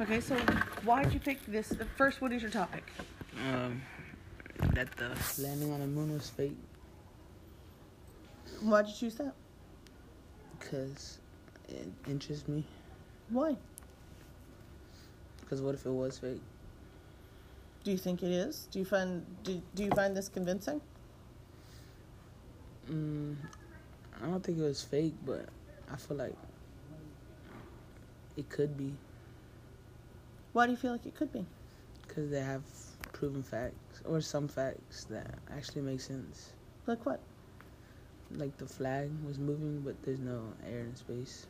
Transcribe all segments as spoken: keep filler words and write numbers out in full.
Okay, so why did you pick this? The first, what is your topic? Um, that the landing on the moon was fake. Why'd you choose that? Because it interests me. Why? Because what if it was fake? Do you think it is? Do you find do, do you find this convincing? Mm, I don't think it was fake, but I feel like it could be. Why do you feel like it could be? Because they have proven facts, or some facts that actually make sense. Like what? Like the flag was moving, but there's no air in space.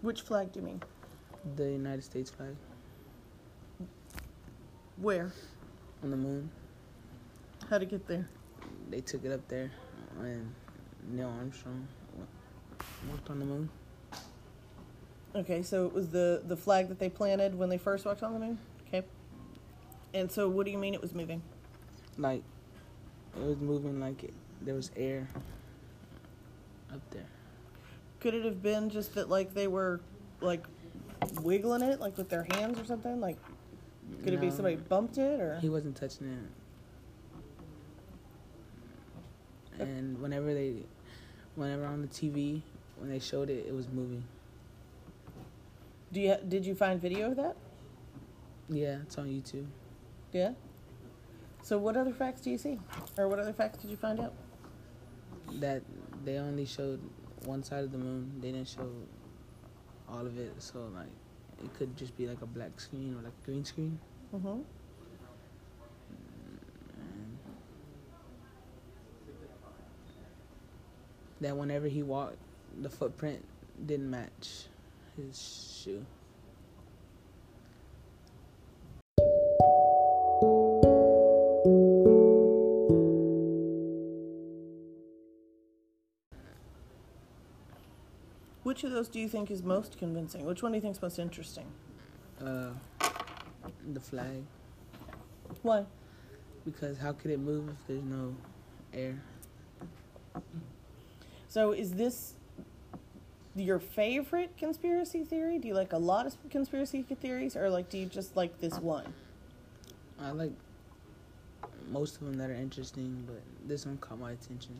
Which flag do you mean? The United States flag. Where? On the moon. How'd it get there? They took it up there, and Neil Armstrong walked on the moon. Okay, so it was the, the flag that they planted when they first walked on the moon? Okay. And so what do you mean it was moving? Like, it was moving like it, there was air up there. Could it have been just that, like, they were, like, wiggling it, like, with their hands or something? Like, could no, it be somebody bumped it, or? He wasn't touching it. Okay. And whenever they, whenever on the T V, when they showed it, it was moving. Do you did you find video of that? Yeah, it's on YouTube. Yeah? So what other facts do you see? Or what other facts did you find out? That they only showed one side of the moon. They didn't show all of it. So, like, it could just be, like, a black screen or, like, a green screen. Mm-hmm. And that whenever he walked, the footprint didn't match his shoe. Which of those do you think is most convincing? Which one do you think is most interesting? Uh, the flag. Why? Because how could it move if there's no air? So is this your favorite conspiracy theory? Do you like a lot of conspiracy theories, or like do you just like this one? I like most of them that are interesting, but this one caught my attention.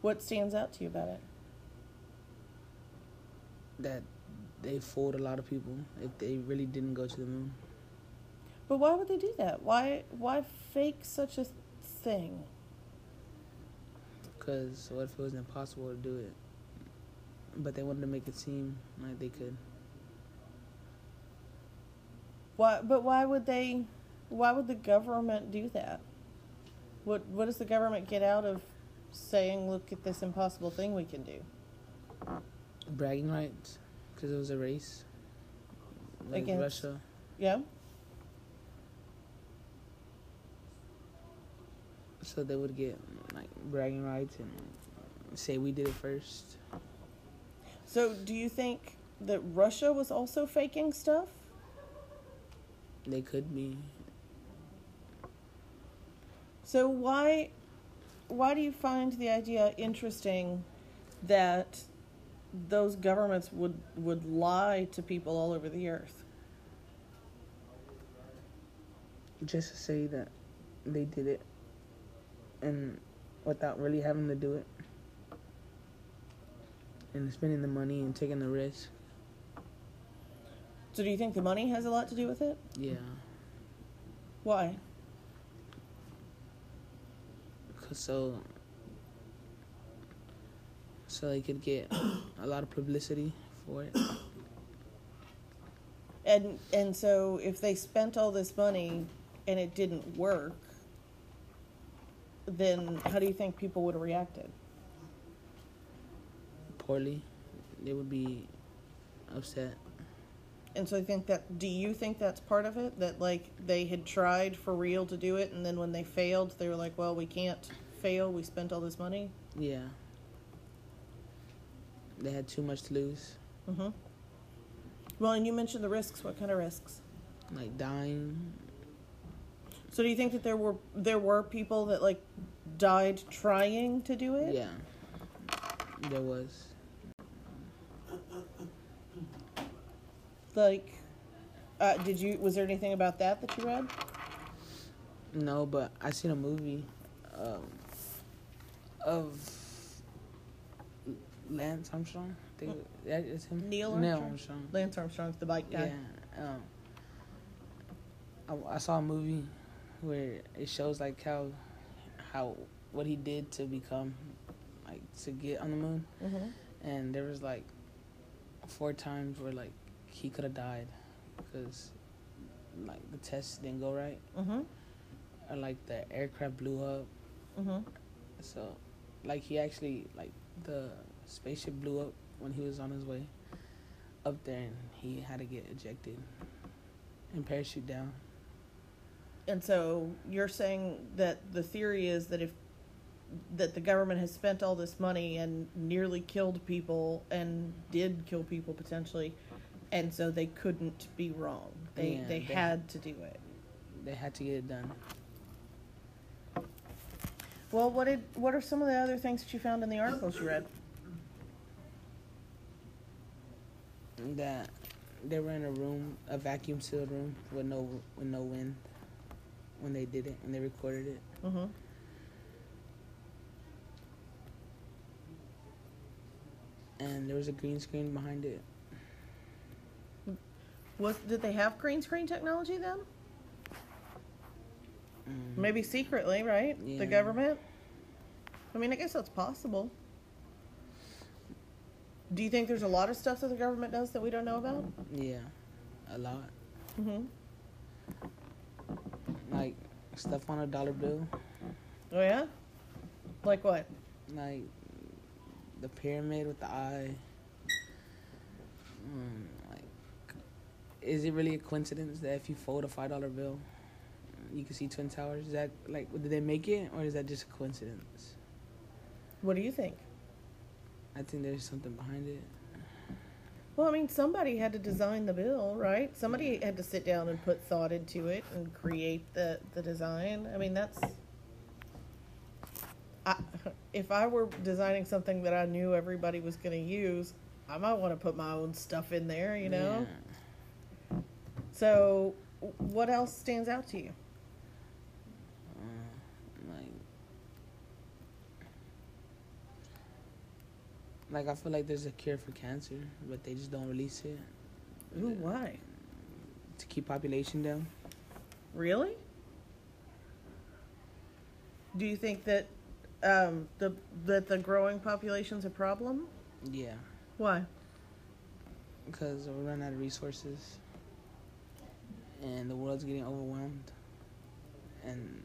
What stands out to you about it? That they fooled a lot of people if they really didn't go to the moon. But why would they do that? Why why fake such a thing? Because what if it was impossible to do it? But they wanted to make it seem like they could. Why? But why would they? Why would the government do that? What What does the government get out of saying, "Look at this impossible thing we can do"? Bragging rights, because it was a race. Like against Russia. Yeah. So they would get like bragging rights and say we did it first. So, do you think that Russia was also faking stuff? They could be. So, why why do you find the idea interesting that those governments would, would lie to people all over the earth? Just to say that they did it, and without really having to do it. And spending the money and taking the risk. So do you think the money has a lot to do with it? Yeah. Why? Cause so, so they could get a lot of publicity for it. And and so if they spent all this money and it didn't work, then how do you think people would have reacted? Poorly, they would be upset. And so I think that, do you think that's part of it? That, like, they had tried for real to do it, and then when they failed, they were like, well, we can't fail, we spent all this money? Yeah. They had too much to lose. Mm-hmm. Well, and you mentioned the risks. What kind of risks? Like dying. So do you think that there were there were people that, like, died trying to do it? Yeah. There was. Like, Uh, did you? Was there anything about that that you read? No, but I seen a movie um, of Lance Armstrong. I think that is him. Neil Armstrong. Neil Armstrong. Lance Armstrong's the bike guy. Yeah. Um, I, I saw a movie where it shows like how, how what he did to become, like to get on the moon, mm-hmm. and there was like four times where like he could have died. Because, like, the test didn't go right. Mm-hmm. Or, like, the aircraft blew up. Mm-hmm. So, like, he actually, like, the spaceship blew up when he was on his way up there. And he had to get ejected and parachute down. And so, you're saying that the theory is that if, that the government has spent all this money and nearly killed people and did kill people potentially... And so they couldn't be wrong. They yeah, they, they had to do it. They had to get it done. Well, what did what are some of the other things that you found in the articles you read? That they were in a room, a vacuum sealed room with no with no wind when they did it, when they recorded it. Mm-hmm. And there was a green screen behind it. Was, did they have green screen technology then? Mm. Maybe secretly, right? Yeah. The government? I mean, I guess that's possible. Do you think there's a lot of stuff that the government does that we don't know about? Yeah, a lot. Mm-hmm. Like, stuff on a dollar bill. Oh, yeah? Like what? Like, the pyramid with the eye. Mm. Is it really a coincidence that if you fold a five dollar bill, you can see Twin Towers? Is that, like, did they make it, or is that just a coincidence? What do you think? I think there's something behind it. Well, I mean, somebody had to design the bill, right? Somebody had to sit down and put thought into it and create the, the design. I mean, that's... I, if I were designing something that I knew everybody was going to use, I might want to put my own stuff in there, you know? Yeah. So, what else stands out to you? Uh, like, like, I feel like there's a cure for cancer, but they just don't release it. Ooh, why? To keep population down. Really? Do you think that um, the that the growing population's a problem? Yeah. Why? Because we run out of resources. And the world's getting overwhelmed. And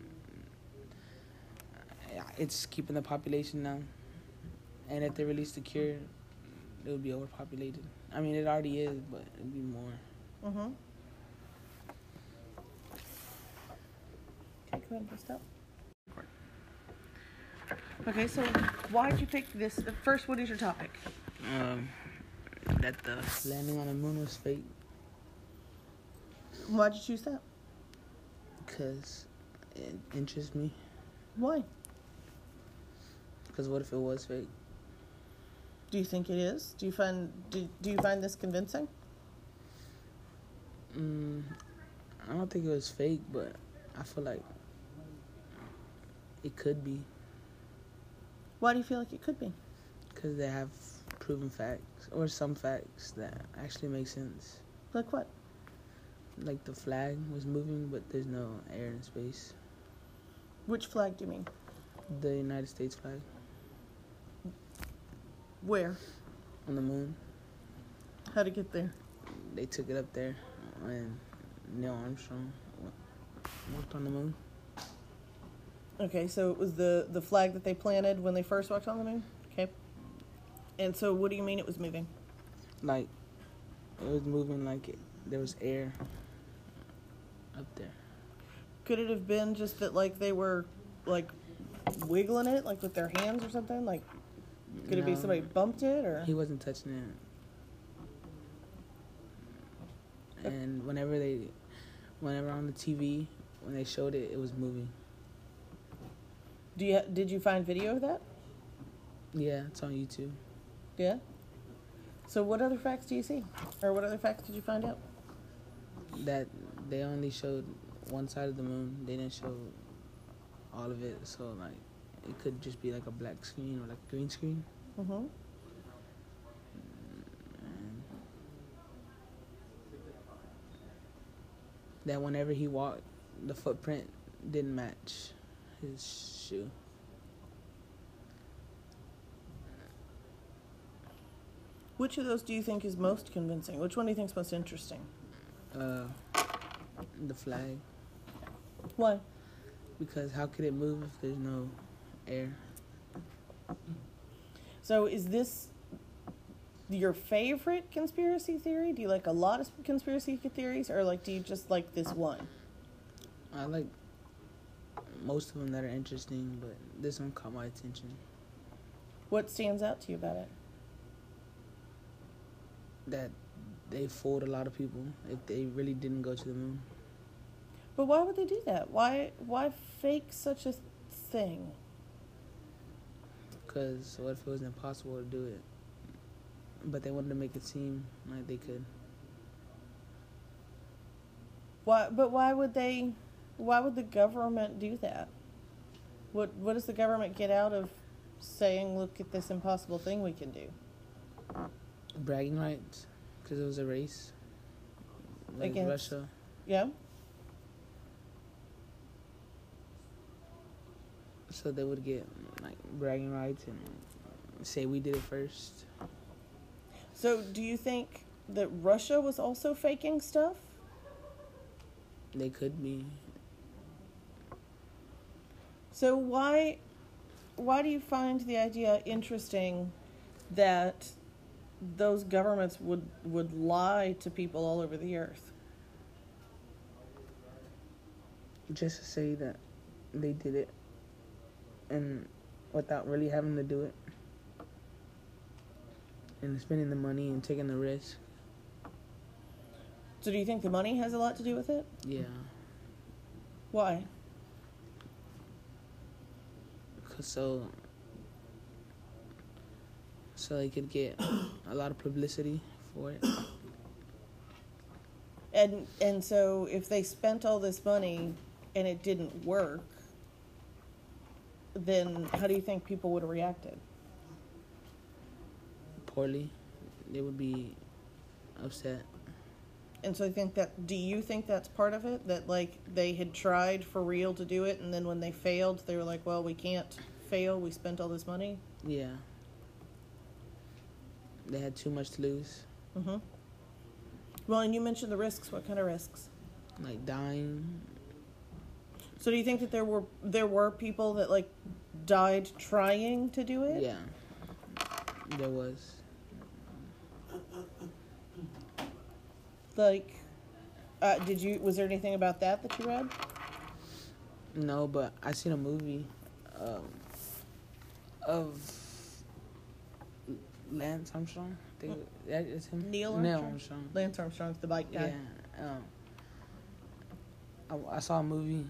it's keeping the population down. And if they release the cure, it would be overpopulated. I mean, it already is, but it would be more. Mm-hmm. Okay, go ahead and stop. Okay, so why did you pick this? First, what is your topic? Um, that the landing on the moon was fake. Why'd you choose that? Because it interests me. Why? Because what if it was fake? Do you think it is? Do you find do, do you find this convincing? Mm, I don't think it was fake, but I feel like it could be. Why do you feel like it could be? Because they have proven facts, or some facts that actually make sense. Like what? Like the flag was moving, but there's no air in space. Which flag do you mean? The United States flag. Where? On the moon. How'd it get there? They took it up there when Neil Armstrong walked on the moon. Okay, so it was the, the flag that they planted when they first walked on the moon? Okay. And so what do you mean it was moving? Like, it was moving like it, there was air up there. Could it have been just that, like, they were, like, wiggling it, like, with their hands or something? Like, could no, it be somebody bumped it, or? He wasn't touching it. And whenever they, whenever on the T V, when they showed it, it was moving. Do you, did you find video of that? Yeah, it's on YouTube. Yeah? So what other facts do you see? Or what other facts did you find out? that they only showed one side of the moon. They didn't show all of it, so like it could just be like a black screen or like a green screen. Mm-hmm. That whenever he walked, the footprint didn't match his shoe. Which of those do you think is most convincing? Which one do you think is most interesting? Uh, the flag. Why? Because how could it move if there's no air? So is this your favorite conspiracy theory? Do you like a lot of conspiracy theories, or like do you just like this one? I like most of them that are interesting, but this one caught my attention. What stands out to you about it? That they fooled a lot of people if they really didn't go to the moon. But why would they do that? Why why fake such a thing? Because what if it was impossible to do it? But they wanted to make it seem like they could. Why? But why would they? Why would the government do that? What What does the government get out of saying, "Look at this impossible thing we can do"? Bragging rights, because it was a race with against Russia. Yeah. So they would get like bragging rights and say we did it first. So do you think that Russia was also faking stuff? They could be. So why, why do you find the idea interesting that those governments would, would lie to people all over the earth? Just to say that they did it and without really having to do it. And spending the money and taking the risk. So do you think the money has a lot to do with it? Yeah. Why? Because so... So they could get a lot of publicity for it. And and so if they spent all this money and it didn't work, then how do you think people would have reacted? Poorly. They would be upset. And so I think that, do you think that's part of it? That like they had tried for real to do it, and then when they failed, they were like, well, we can't fail. We spent all this money. Yeah. They had too much to lose. Mm-hmm. Well, and you mentioned the risks. What kind of risks? Like dying. So do you think that there were there were people that like died trying to do it? Yeah, there was. Like, uh, did you? Was there anything about that that you read? No, but I seen a movie um, of Lance Armstrong. I think mm. that is him. Neil Armstrong. Neil Armstrong. Lance Armstrong's the bike guy. Yeah. Um, I, I saw a movie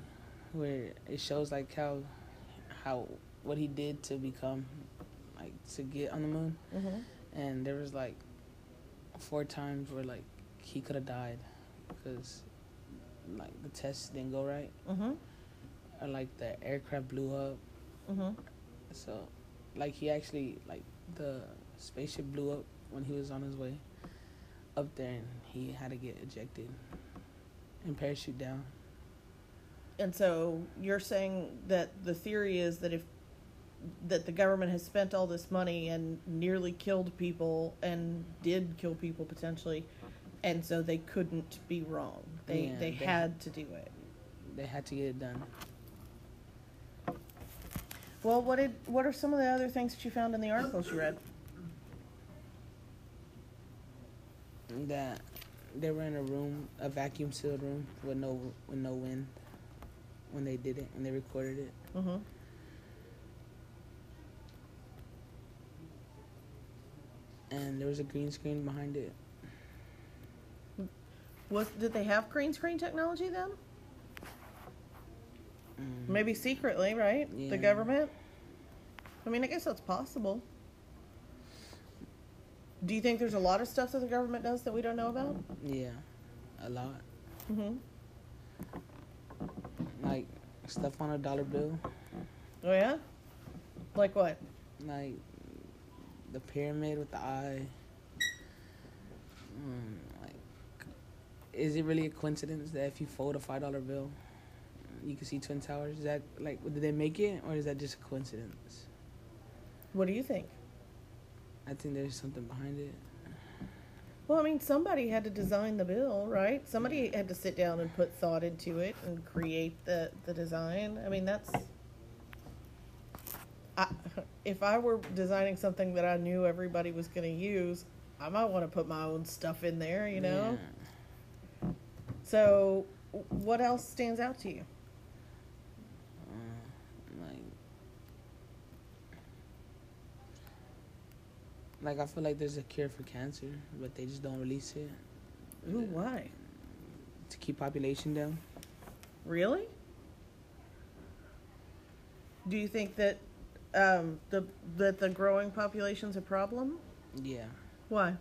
where it shows like how, how what he did to become, like to get on the moon, mm-hmm. and there was like four times where like he could have died because like the tests didn't go right, mm-hmm. or like the aircraft blew up. Mm-hmm. So, like he actually like the spaceship blew up when he was on his way up there, and he had to get ejected and parachute down. And so you're saying that the theory is that if that the government has spent all this money and nearly killed people and did kill people potentially, and so they couldn't be wrong. They yeah, they, they had to do it. They had to get it done. Well, what did what are some of the other things that you found in the articles you read? That they were in a room, a vacuum sealed room with no with no wind when they did it, when they recorded it. Mm-hmm. And there was a green screen behind it. Was, did they have green screen technology then? Mm. Maybe secretly, right? Yeah. The government? I mean, I guess that's possible. Do you think there's a lot of stuff that the government does that we don't know about? Yeah, a lot. Mm-hmm. Like stuff on a dollar bill. Oh yeah? Like what? Like the pyramid with the eye. Mm, like, is it really a coincidence that if you fold a five dollar bill, you can see Twin Towers? Is that like, did they make it, or is that just a coincidence? What do you think? I think there's something behind it. Well, I mean, somebody had to design the bill, right? Somebody had to sit down and put thought into it and create the, the design. I mean, that's... I, if I were designing something that I knew everybody was going to use, I might want to put my own stuff in there, you know? Yeah. So, what else stands out to you? Uh, like... Like, I feel like there's a cure for cancer, but they just don't release it. Ooh, why? To keep population down. Really? Do you think that um, the that the growing population's a problem? Yeah. Why?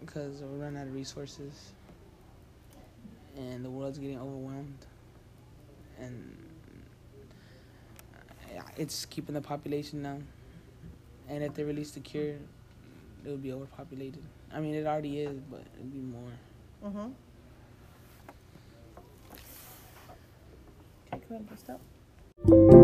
Because we're running out of resources, and the world's getting overwhelmed, and it's keeping the population down. And if they release the cure, it would be overpopulated. I mean, it already is, but it would be more. Mm-hmm. Okay, go ahead and stop.